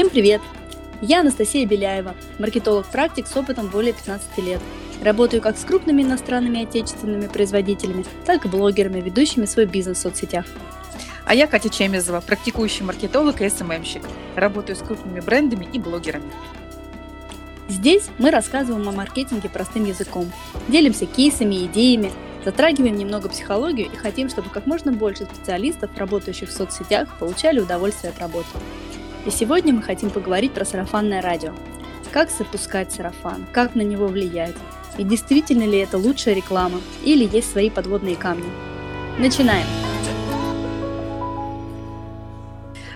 Всем привет! Я Анастасия Беляева, маркетолог-практик с опытом более 15 лет. Работаю как с крупными иностранными и отечественными производителями, так и блогерами, ведущими свой бизнес в соцсетях. А я Катя Чемезова, практикующий маркетолог и СММщик. Работаю с крупными брендами и блогерами. Здесь мы рассказываем о маркетинге простым языком, делимся кейсами, идеями, затрагиваем немного психологию и хотим, чтобы как можно больше специалистов, работающих в соцсетях, получали удовольствие от работы. И сегодня мы хотим поговорить про сарафанное радио. Как запускать сарафан, как на него влиять, и действительно ли это лучшая реклама, или есть свои подводные камни. Начинаем!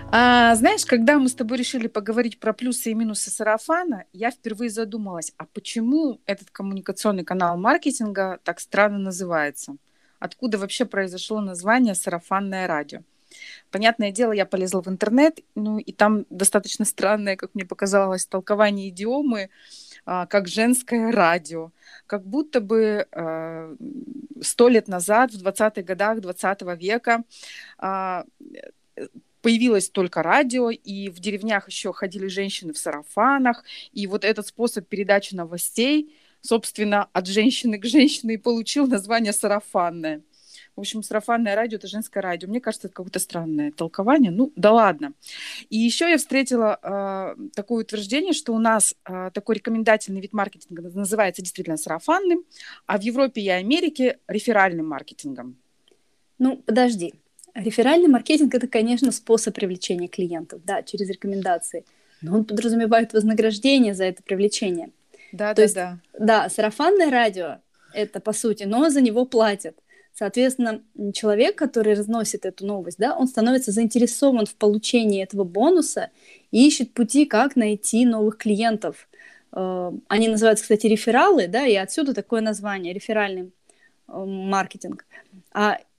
Знаешь, когда мы с тобой решили поговорить про плюсы и минусы сарафана, я впервые задумалась, а почему этот коммуникационный канал маркетинга так странно называется? Откуда вообще произошло название «Сарафанное радио»? Понятное дело, я полезла в интернет, и там достаточно странное, как мне показалось, толкование идиомы, как женское радио. Как будто бы 100 лет назад, в 20-х годах 20 века, появилось только радио, и в деревнях еще ходили женщины в сарафанах, и вот этот способ передачи новостей, собственно, от женщины к женщине и получил название сарафанное. В общем, сарафанное радио – это женское радио. Мне кажется, это какое-то странное толкование. Да ладно. И еще я встретила такое утверждение, что у нас такой рекомендательный вид маркетинга называется действительно сарафанным, а в Европе и Америке – реферальным маркетингом. Подожди. Реферальный маркетинг – это, конечно, способ привлечения клиентов, да, через рекомендации, но он подразумевает вознаграждение за это привлечение. Да. Да, сарафанное радио – это, по сути, но за него платят. Соответственно, человек, который разносит эту новость, да, он становится заинтересован в получении этого бонуса и ищет пути, как найти новых клиентов. Они называются, кстати, рефералы, да, и отсюда такое название – реферальный маркетинг.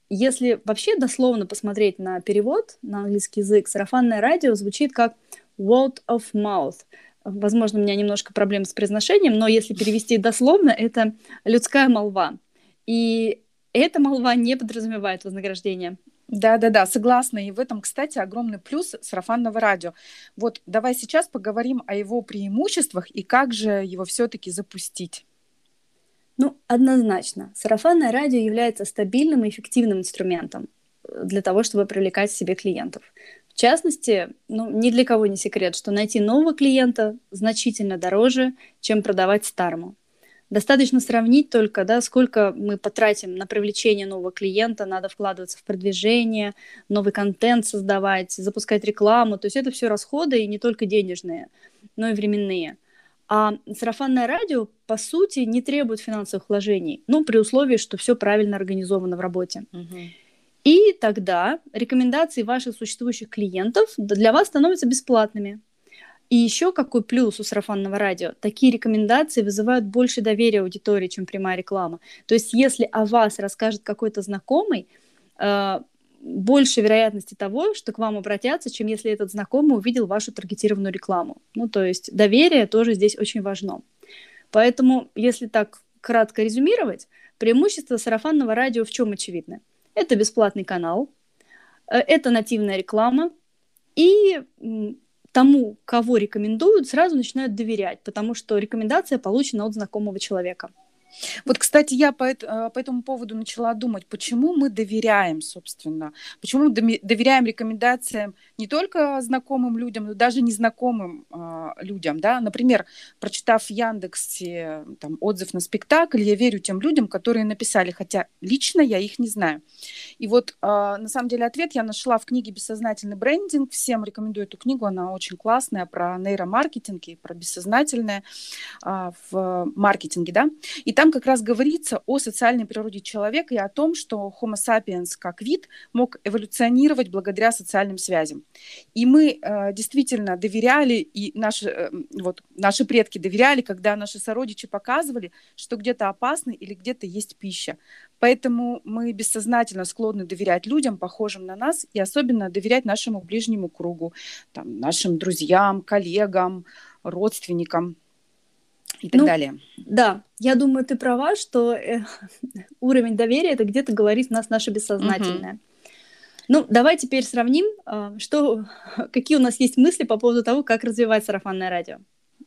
Если вообще дословно посмотреть на перевод на английский язык, сарафанное радио звучит как word of mouth. Возможно, у меня немножко проблем с произношением, но если перевести дословно, это людская молва. И эта молва не подразумевает вознаграждение. Да, согласна. И в этом, кстати, огромный плюс сарафанного радио. Вот давай сейчас поговорим о его преимуществах и как же его все-таки запустить. Однозначно, сарафанное радио является стабильным и эффективным инструментом для того, чтобы привлекать к себе клиентов. В частности, ни для кого не секрет, что найти нового клиента значительно дороже, чем продавать старому. Достаточно сравнить только, сколько мы потратим на привлечение нового клиента, надо вкладываться в продвижение, новый контент создавать, запускать рекламу. То есть это все расходы, и не только денежные, но и временные. А сарафанное радио, по сути, не требует финансовых вложений, при условии, что все правильно организовано в работе. Угу. И тогда рекомендации ваших существующих клиентов для вас становятся бесплатными. И еще какой плюс у сарафанного радио? Такие рекомендации вызывают больше доверия аудитории, чем прямая реклама. То есть если о вас расскажет какой-то знакомый, больше вероятности того, что к вам обратятся, чем если этот знакомый увидел вашу таргетированную рекламу. То есть доверие тоже здесь очень важно. Поэтому, если так кратко резюмировать, преимущество сарафанного радио в чем очевидно? Это бесплатный канал, это нативная реклама, и тому, кого рекомендуют, сразу начинают доверять, потому что рекомендация получена от знакомого человека. Вот, кстати, я по этому поводу начала думать, почему мы доверяем, собственно, почему мы доверяем рекомендациям не только знакомым людям, но даже незнакомым людям, да, например, прочитав в Яндексе отзыв на спектакль, я верю тем людям, которые написали, хотя лично я их не знаю. И вот, на самом деле, ответ я нашла в книге «Бессознательный брендинг», всем рекомендую эту книгу, она очень классная, про нейромаркетинг и про бессознательное в маркетинге, да, и там как раз говорится о социальной природе человека и о том, что Homo sapiens как вид мог эволюционировать благодаря социальным связям. И мы действительно доверяли, и наши предки доверяли, когда наши сородичи показывали, что где-то опасно или где-то есть пища. Поэтому мы бессознательно склонны доверять людям, похожим на нас, и особенно доверять нашему ближнему кругу, нашим друзьям, коллегам, родственникам. И так далее. Да, я думаю, ты права, что уровень доверия – это где-то говорит в нас наше бессознательное. Угу. Ну, давай теперь сравним, какие у нас есть мысли по поводу того, как развивать сарафанное радио.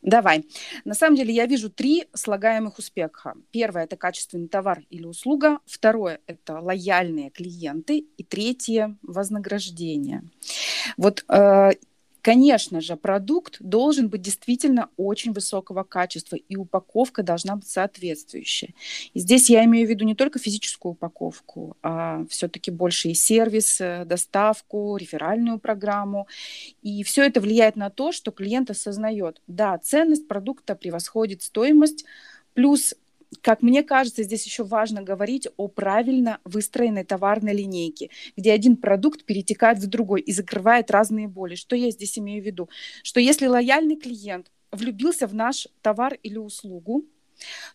Давай. На самом деле я вижу три слагаемых успеха. Первое – это качественный товар или услуга. Второе – это лояльные клиенты. И третье – вознаграждение. Вот, конечно же, продукт должен быть действительно очень высокого качества, и упаковка должна быть соответствующая. И здесь я имею в виду не только физическую упаковку, а все-таки больше и сервис, доставку, реферальную программу. И все это влияет на то, что клиент осознает, да, ценность продукта превосходит стоимость, плюс, как мне кажется, здесь еще важно говорить о правильно выстроенной товарной линейке, где один продукт перетекает в другой и закрывает разные боли. Что я здесь имею в виду? Что если лояльный клиент влюбился в наш товар или услугу,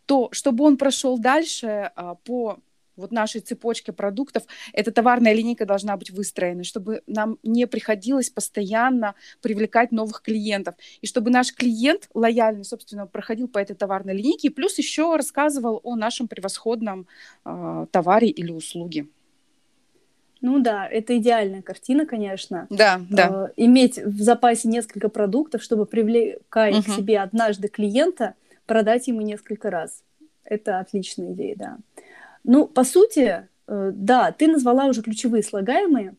то чтобы он прошел дальше по вот нашей цепочке продуктов, эта товарная линейка должна быть выстроена, чтобы нам не приходилось постоянно привлекать новых клиентов, и чтобы наш клиент лояльно, собственно, проходил по этой товарной линейке, и плюс еще рассказывал о нашем превосходном товаре или услуге. Ну да, это идеальная картина, конечно. Да, да. Иметь в запасе несколько продуктов, чтобы, привлекая к себе однажды клиента, продать ему несколько раз. Это отличная идея, да. Ну, по сути, да, ты назвала уже ключевые слагаемые.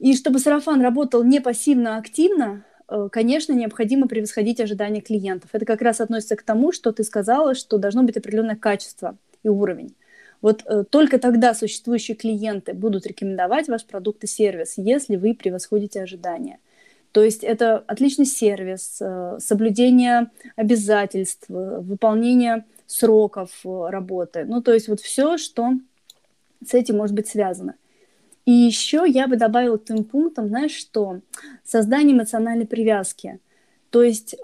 И чтобы сарафан работал не пассивно, а активно, конечно, необходимо превосходить ожидания клиентов. Это как раз относится к тому, что ты сказала, что должно быть определенное качество и уровень. Вот только тогда существующие клиенты будут рекомендовать ваш продукт и сервис, если вы превосходите ожидания. То есть это отличный сервис, соблюдение обязательств, выполнение сроков работы. Ну, то есть вот все, что с этим может быть связано. И еще я бы добавила к твоим пунктам, знаешь, что создание эмоциональной привязки. То есть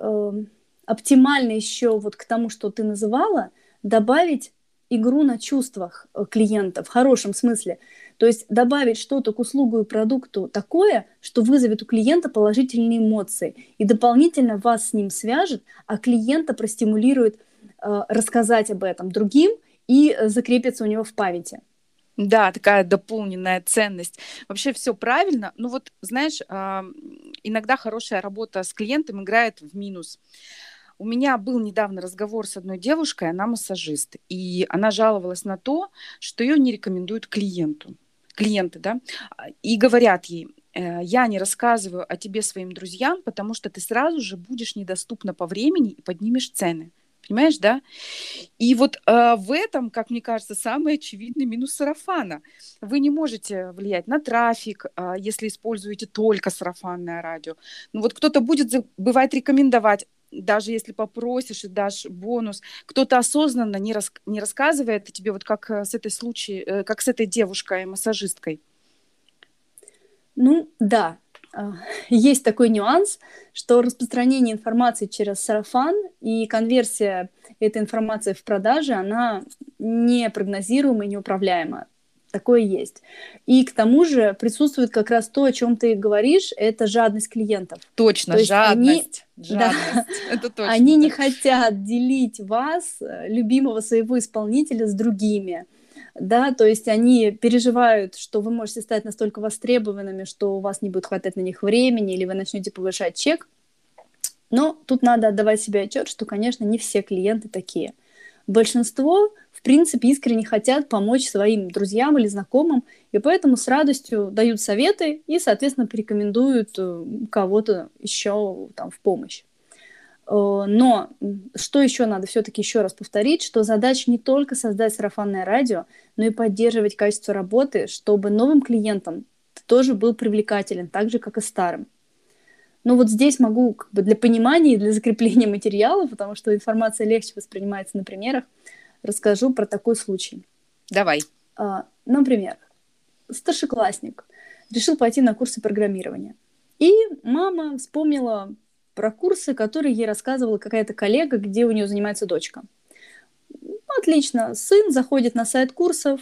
оптимально еще вот к тому, что ты называла, добавить игру на чувствах клиента в хорошем смысле. То есть добавить что-то к услугу и продукту такое, что вызовет у клиента положительные эмоции и дополнительно вас с ним свяжет, а клиента простимулирует рассказать об этом другим и закрепиться у него в памяти. Да, такая дополненная ценность. Вообще все правильно. Ну вот, знаешь, иногда хорошая работа с клиентом играет в минус. У меня был недавно разговор с одной девушкой, она массажист, и она жаловалась на то, что ее не рекомендуют клиенты, да, и говорят ей: я не рассказываю о тебе своим друзьям, потому что ты сразу же будешь недоступна по времени и поднимешь цены. Понимаешь, да? И вот в этом, как мне кажется, самый очевидный минус сарафана. Вы не можете влиять на трафик, если используете только сарафанное радио. Ну вот кто-то будет забывать рекомендовать, даже если попросишь и дашь бонус. Кто-то осознанно не рассказывает тебе, вот как как с этой девушкой-массажисткой. Ну да. Есть такой нюанс, что распространение информации через сарафан и конверсия этой информации в продаже, она непрогнозируема и неуправляема. Такое есть. И к тому же присутствует как раз то, о чем ты говоришь, это жадность клиентов. Точно, то есть жадность. Да, это точно. Они не хотят делить вас, любимого своего исполнителя, с другими. Да, то есть они переживают, что вы можете стать настолько востребованными, что у вас не будет хватать на них времени, или вы начнете повышать чек. Но тут надо отдавать себе отчет, что, конечно, не все клиенты такие. Большинство, в принципе, искренне хотят помочь своим друзьям или знакомым, и поэтому с радостью дают советы и, соответственно, порекомендуют кого-то еще там в помощь. Но что еще надо все-таки еще раз повторить, что задача не только создать сарафанное радио, но и поддерживать качество работы, чтобы новым клиентам тоже был привлекателен, так же, как и старым. Но вот здесь могу как бы для понимания и для закрепления материала, потому что информация легче воспринимается на примерах, расскажу про такой случай. Давай. Например, старшеклассник решил пойти на курсы программирования. И мама вспомнила про курсы, которые ей рассказывала какая-то коллега, где у нее занимается дочка. Отлично, сын заходит на сайт курсов,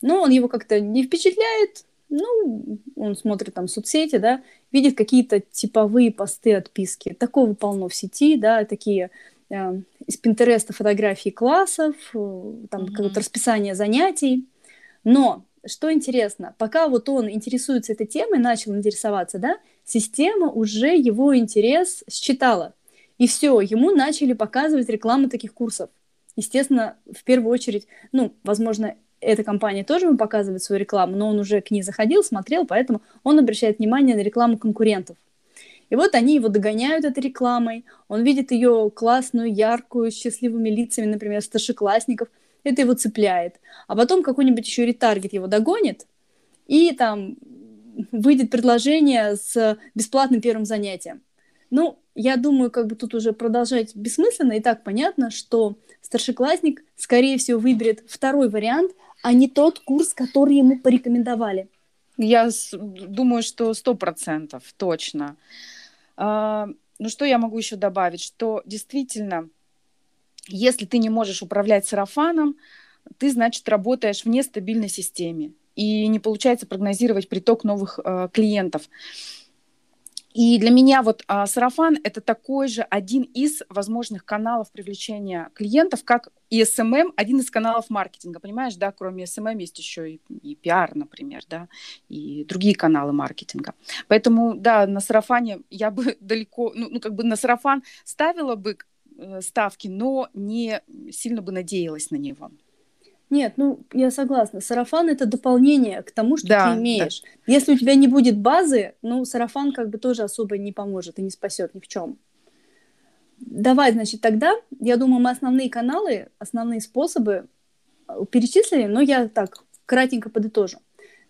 но он его как-то не впечатляет, ну, он смотрит там соцсети, да, видит какие-то типовые посты отписки, такого полно в сети, да, такие из Пинтереста фотографии классов, там какое-то расписание занятий, но что интересно, пока вот он интересуется этой темой, начал интересоваться, да, система уже его интерес считала. И все, ему начали показывать рекламу таких курсов. Естественно, в первую очередь, ну, возможно, эта компания тоже ему показывает свою рекламу, но он уже к ней заходил, смотрел, поэтому он обращает внимание на рекламу конкурентов. И вот они его догоняют этой рекламой, он видит ее классную, яркую, с счастливыми лицами, например, старшеклассников, это его цепляет. А потом какой-нибудь еще ретаргет его догонит, и там выйдет предложение с бесплатным первым занятием. Ну, я думаю, как бы тут уже продолжать бессмысленно, и так понятно, что старшеклассник, скорее всего, выберет второй вариант, а не тот курс, который ему порекомендовали. Я думаю, что 100% точно. Ну, что я могу еще добавить? Что действительно, если ты не можешь управлять сарафаном, ты, значит, работаешь в нестабильной системе, и не получается прогнозировать приток новых клиентов. И для меня вот сарафан – это такой же один из возможных каналов привлечения клиентов, как и SMM – один из каналов маркетинга, понимаешь, да, кроме SMM есть еще и пиар, например, да, и другие каналы маркетинга. Поэтому, да, на сарафане я бы далеко, ну, как бы на сарафан ставила бы ставки, но не сильно бы надеялась на него. Нет, ну, я согласна. Сарафан – это дополнение к тому, что ты имеешь. Да. Если у тебя не будет базы, ну, сарафан как бы тоже особо не поможет и не спасет ни в чем. Давай, значит, тогда, я думаю, мы основные каналы, основные способы перечислили, но я так кратенько подытожу,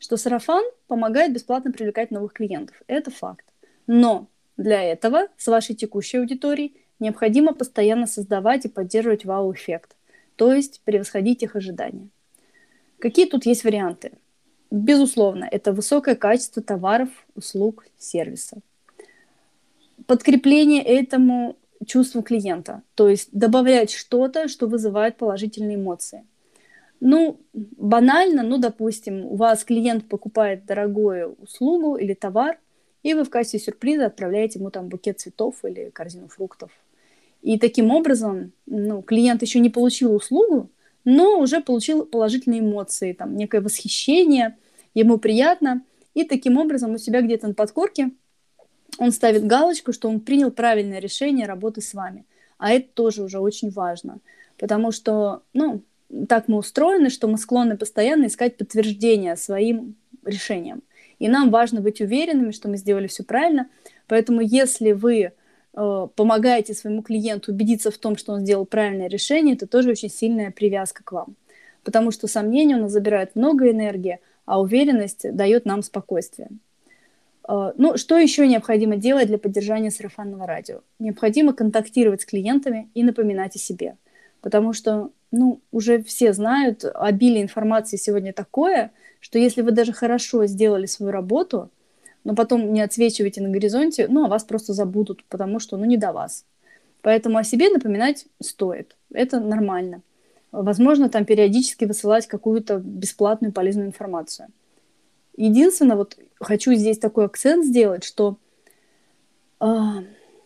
что сарафан помогает бесплатно привлекать новых клиентов. Это факт. Но для этого с вашей текущей аудиторией необходимо постоянно создавать и поддерживать вау-эффект. То есть превосходить их ожидания. Какие тут есть варианты? Безусловно, это высокое качество товаров, услуг, сервиса. Подкрепление этому чувству клиента. То есть добавлять что-то, что вызывает положительные эмоции. Ну, банально, ну, допустим, у вас клиент покупает дорогую услугу или товар, и вы в качестве сюрприза отправляете ему там букет цветов или корзину фруктов. И таким образом, ну, клиент еще не получил услугу, но уже получил положительные эмоции, там, некое восхищение, ему приятно. И таким образом у себя где-то на подкорке он ставит галочку, что он принял правильное решение работы с вами. А это тоже уже очень важно, потому что, ну, так мы устроены, что мы склонны постоянно искать подтверждение своим решениям. И нам важно быть уверенными, что мы сделали все правильно. Поэтому если вы помогаете своему клиенту убедиться в том, что он сделал правильное решение, это тоже очень сильная привязка к вам. Потому что сомнения у нас забирают много энергии, а уверенность дает нам спокойствие. Ну, что еще необходимо делать для поддержания сарафанного радио? Необходимо контактировать с клиентами и напоминать о себе. Потому что, ну, уже все знают, обилие информации сегодня такое, что если вы даже хорошо сделали свою работу, но потом не отсвечивайте на горизонте, ну, а вас просто забудут, потому что, ну, не до вас. Поэтому о себе напоминать стоит. Это нормально. Возможно, там периодически высылать какую-то бесплатную полезную информацию. Единственное, вот хочу здесь такой акцент сделать, что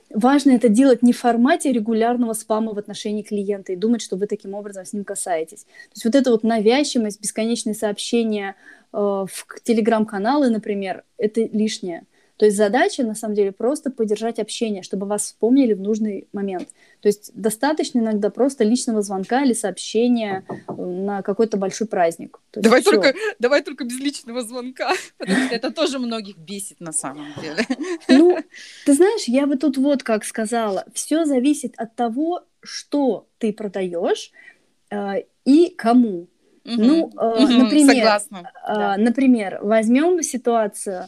важно это делать не в формате регулярного спама в отношении клиента и думать, что вы таким образом с ним касаетесь. То есть вот эта вот навязчивость, бесконечные сообщения в телеграм-каналы, например, это лишнее. То есть задача, на самом деле, просто поддержать общение, чтобы вас вспомнили в нужный момент. То есть достаточно иногда просто личного звонка или сообщения на какой-то большой праздник. То есть давай только без личного звонка, потому что это тоже многих бесит на самом деле. Ну, ты знаешь, я бы тут вот как сказала. Все зависит от того, что ты продаешь и кому. Ну, например, возьмем ситуацию...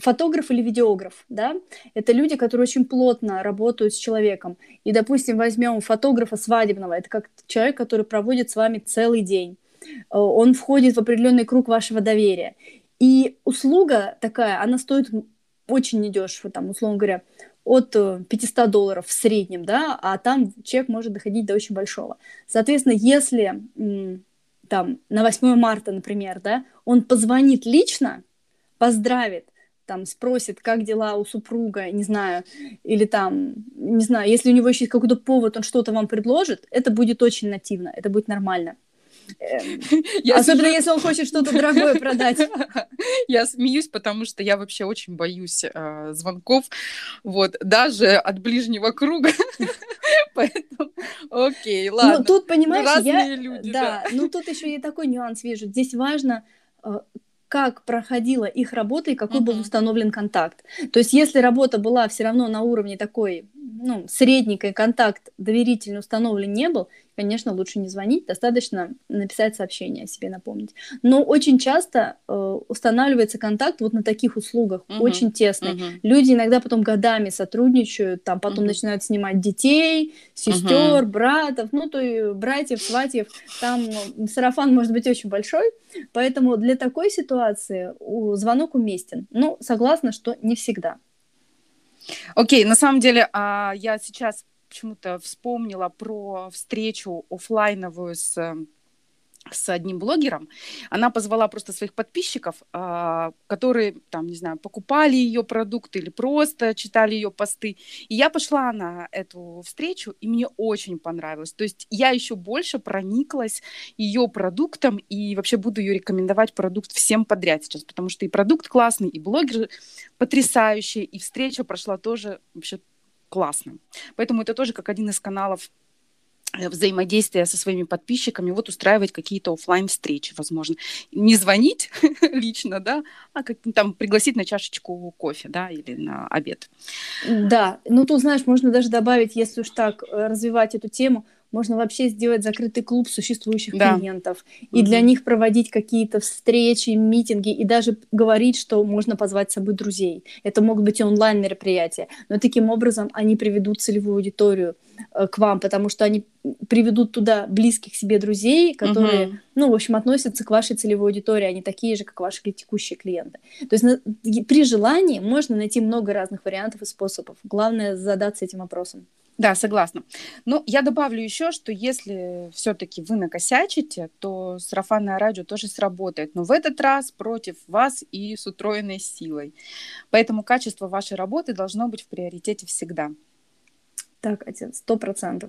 Фотограф или видеограф, да, это люди, которые очень плотно работают с человеком. И, допустим, возьмем фотографа свадебного, это как человек, который проводит с вами целый день. Он входит в определенный круг вашего доверия. И услуга такая, она стоит очень недешево, там, условно говоря, от $500 в среднем, да, а там чек может доходить до очень большого. Соответственно, если там на 8 марта, например, да, он позвонит лично, поздравит, там, спросит, как дела у супруга, не знаю, или там, не знаю, если у него еще есть какой-то повод, он что-то вам предложит, это будет очень нативно, это будет нормально. Особенно если он хочет что-то дорогое продать. Я смеюсь, потому что я вообще очень боюсь звонков, вот, даже от ближнего круга. Поэтому, окей, ладно. Ну, тут, понимаешь, разные люди. Да, ну, тут еще и такой нюанс вижу. Здесь важно, как проходила их работа и какой был установлен контакт. То есть, если работа была все равно на уровне такой, ну, средненькой, контакт доверительно установлен не был, конечно, лучше не звонить, достаточно написать сообщение, себе напомнить. Но очень часто устанавливается контакт вот на таких услугах, очень тесный. Люди иногда потом годами сотрудничают, там потом начинают снимать детей, сестер, братов, ну, то и братьев, сватьев. Там сарафан может быть очень большой, поэтому для такой ситуации звонок уместен. Ну, согласна, что не всегда. Окей, на самом деле я сейчас почему-то вспомнила про встречу офлайновую с одним блогером. Она позвала просто своих подписчиков, которые, там, не знаю, покупали ее продукты или просто читали ее посты. И я пошла на эту встречу, и мне очень понравилось. То есть я еще больше прониклась ее продуктом и вообще буду ее рекомендовать продукт всем подряд сейчас, потому что и продукт классный, и блогер потрясающий, и встреча прошла тоже вообще классно. Поэтому это тоже как один из каналов взаимодействия со своими подписчиками, вот устраивать какие-то офлайн-встречи, возможно. Не звонить лично, да, а как, там, пригласить на чашечку кофе, да, или на обед. Да, ну тут, знаешь, можно даже добавить, если уж так развивать эту тему, можно вообще сделать закрытый клуб существующих клиентов и для них проводить какие-то встречи, митинги и даже говорить, что можно позвать с собой друзей. Это могут быть и онлайн-мероприятия, но таким образом они приведут целевую аудиторию к вам, потому что они приведут туда близких себе друзей, которые, ну, в общем, относятся к вашей целевой аудитории, они такие же, как ваши текущие клиенты. То есть при желании можно найти много разных вариантов и способов. Главное задаться этим вопросом. Да, согласна. Но я добавлю еще, что если все-таки вы накосячите, то сарафанное радио тоже сработает, но в этот раз против вас и с утроенной силой. Поэтому качество вашей работы должно быть в приоритете всегда. Так, Катя, 100%.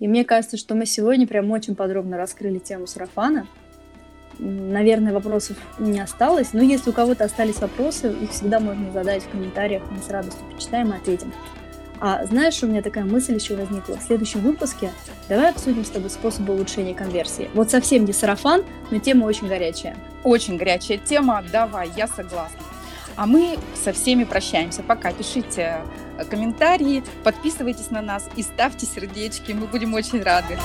И мне кажется, что мы сегодня прям очень подробно раскрыли тему сарафана. Наверное, вопросов не осталось, но если у кого-то остались вопросы, их всегда можно задать в комментариях, мы с радостью почитаем и ответим. А знаешь, у меня такая мысль еще возникла. В следующем выпуске давай обсудим с тобой способы улучшения конверсии. Вот совсем не сарафан, но тема очень горячая. Очень горячая тема, давай, я согласна. А мы со всеми прощаемся. Пока, пишите комментарии, подписывайтесь на нас и ставьте сердечки, мы будем очень рады.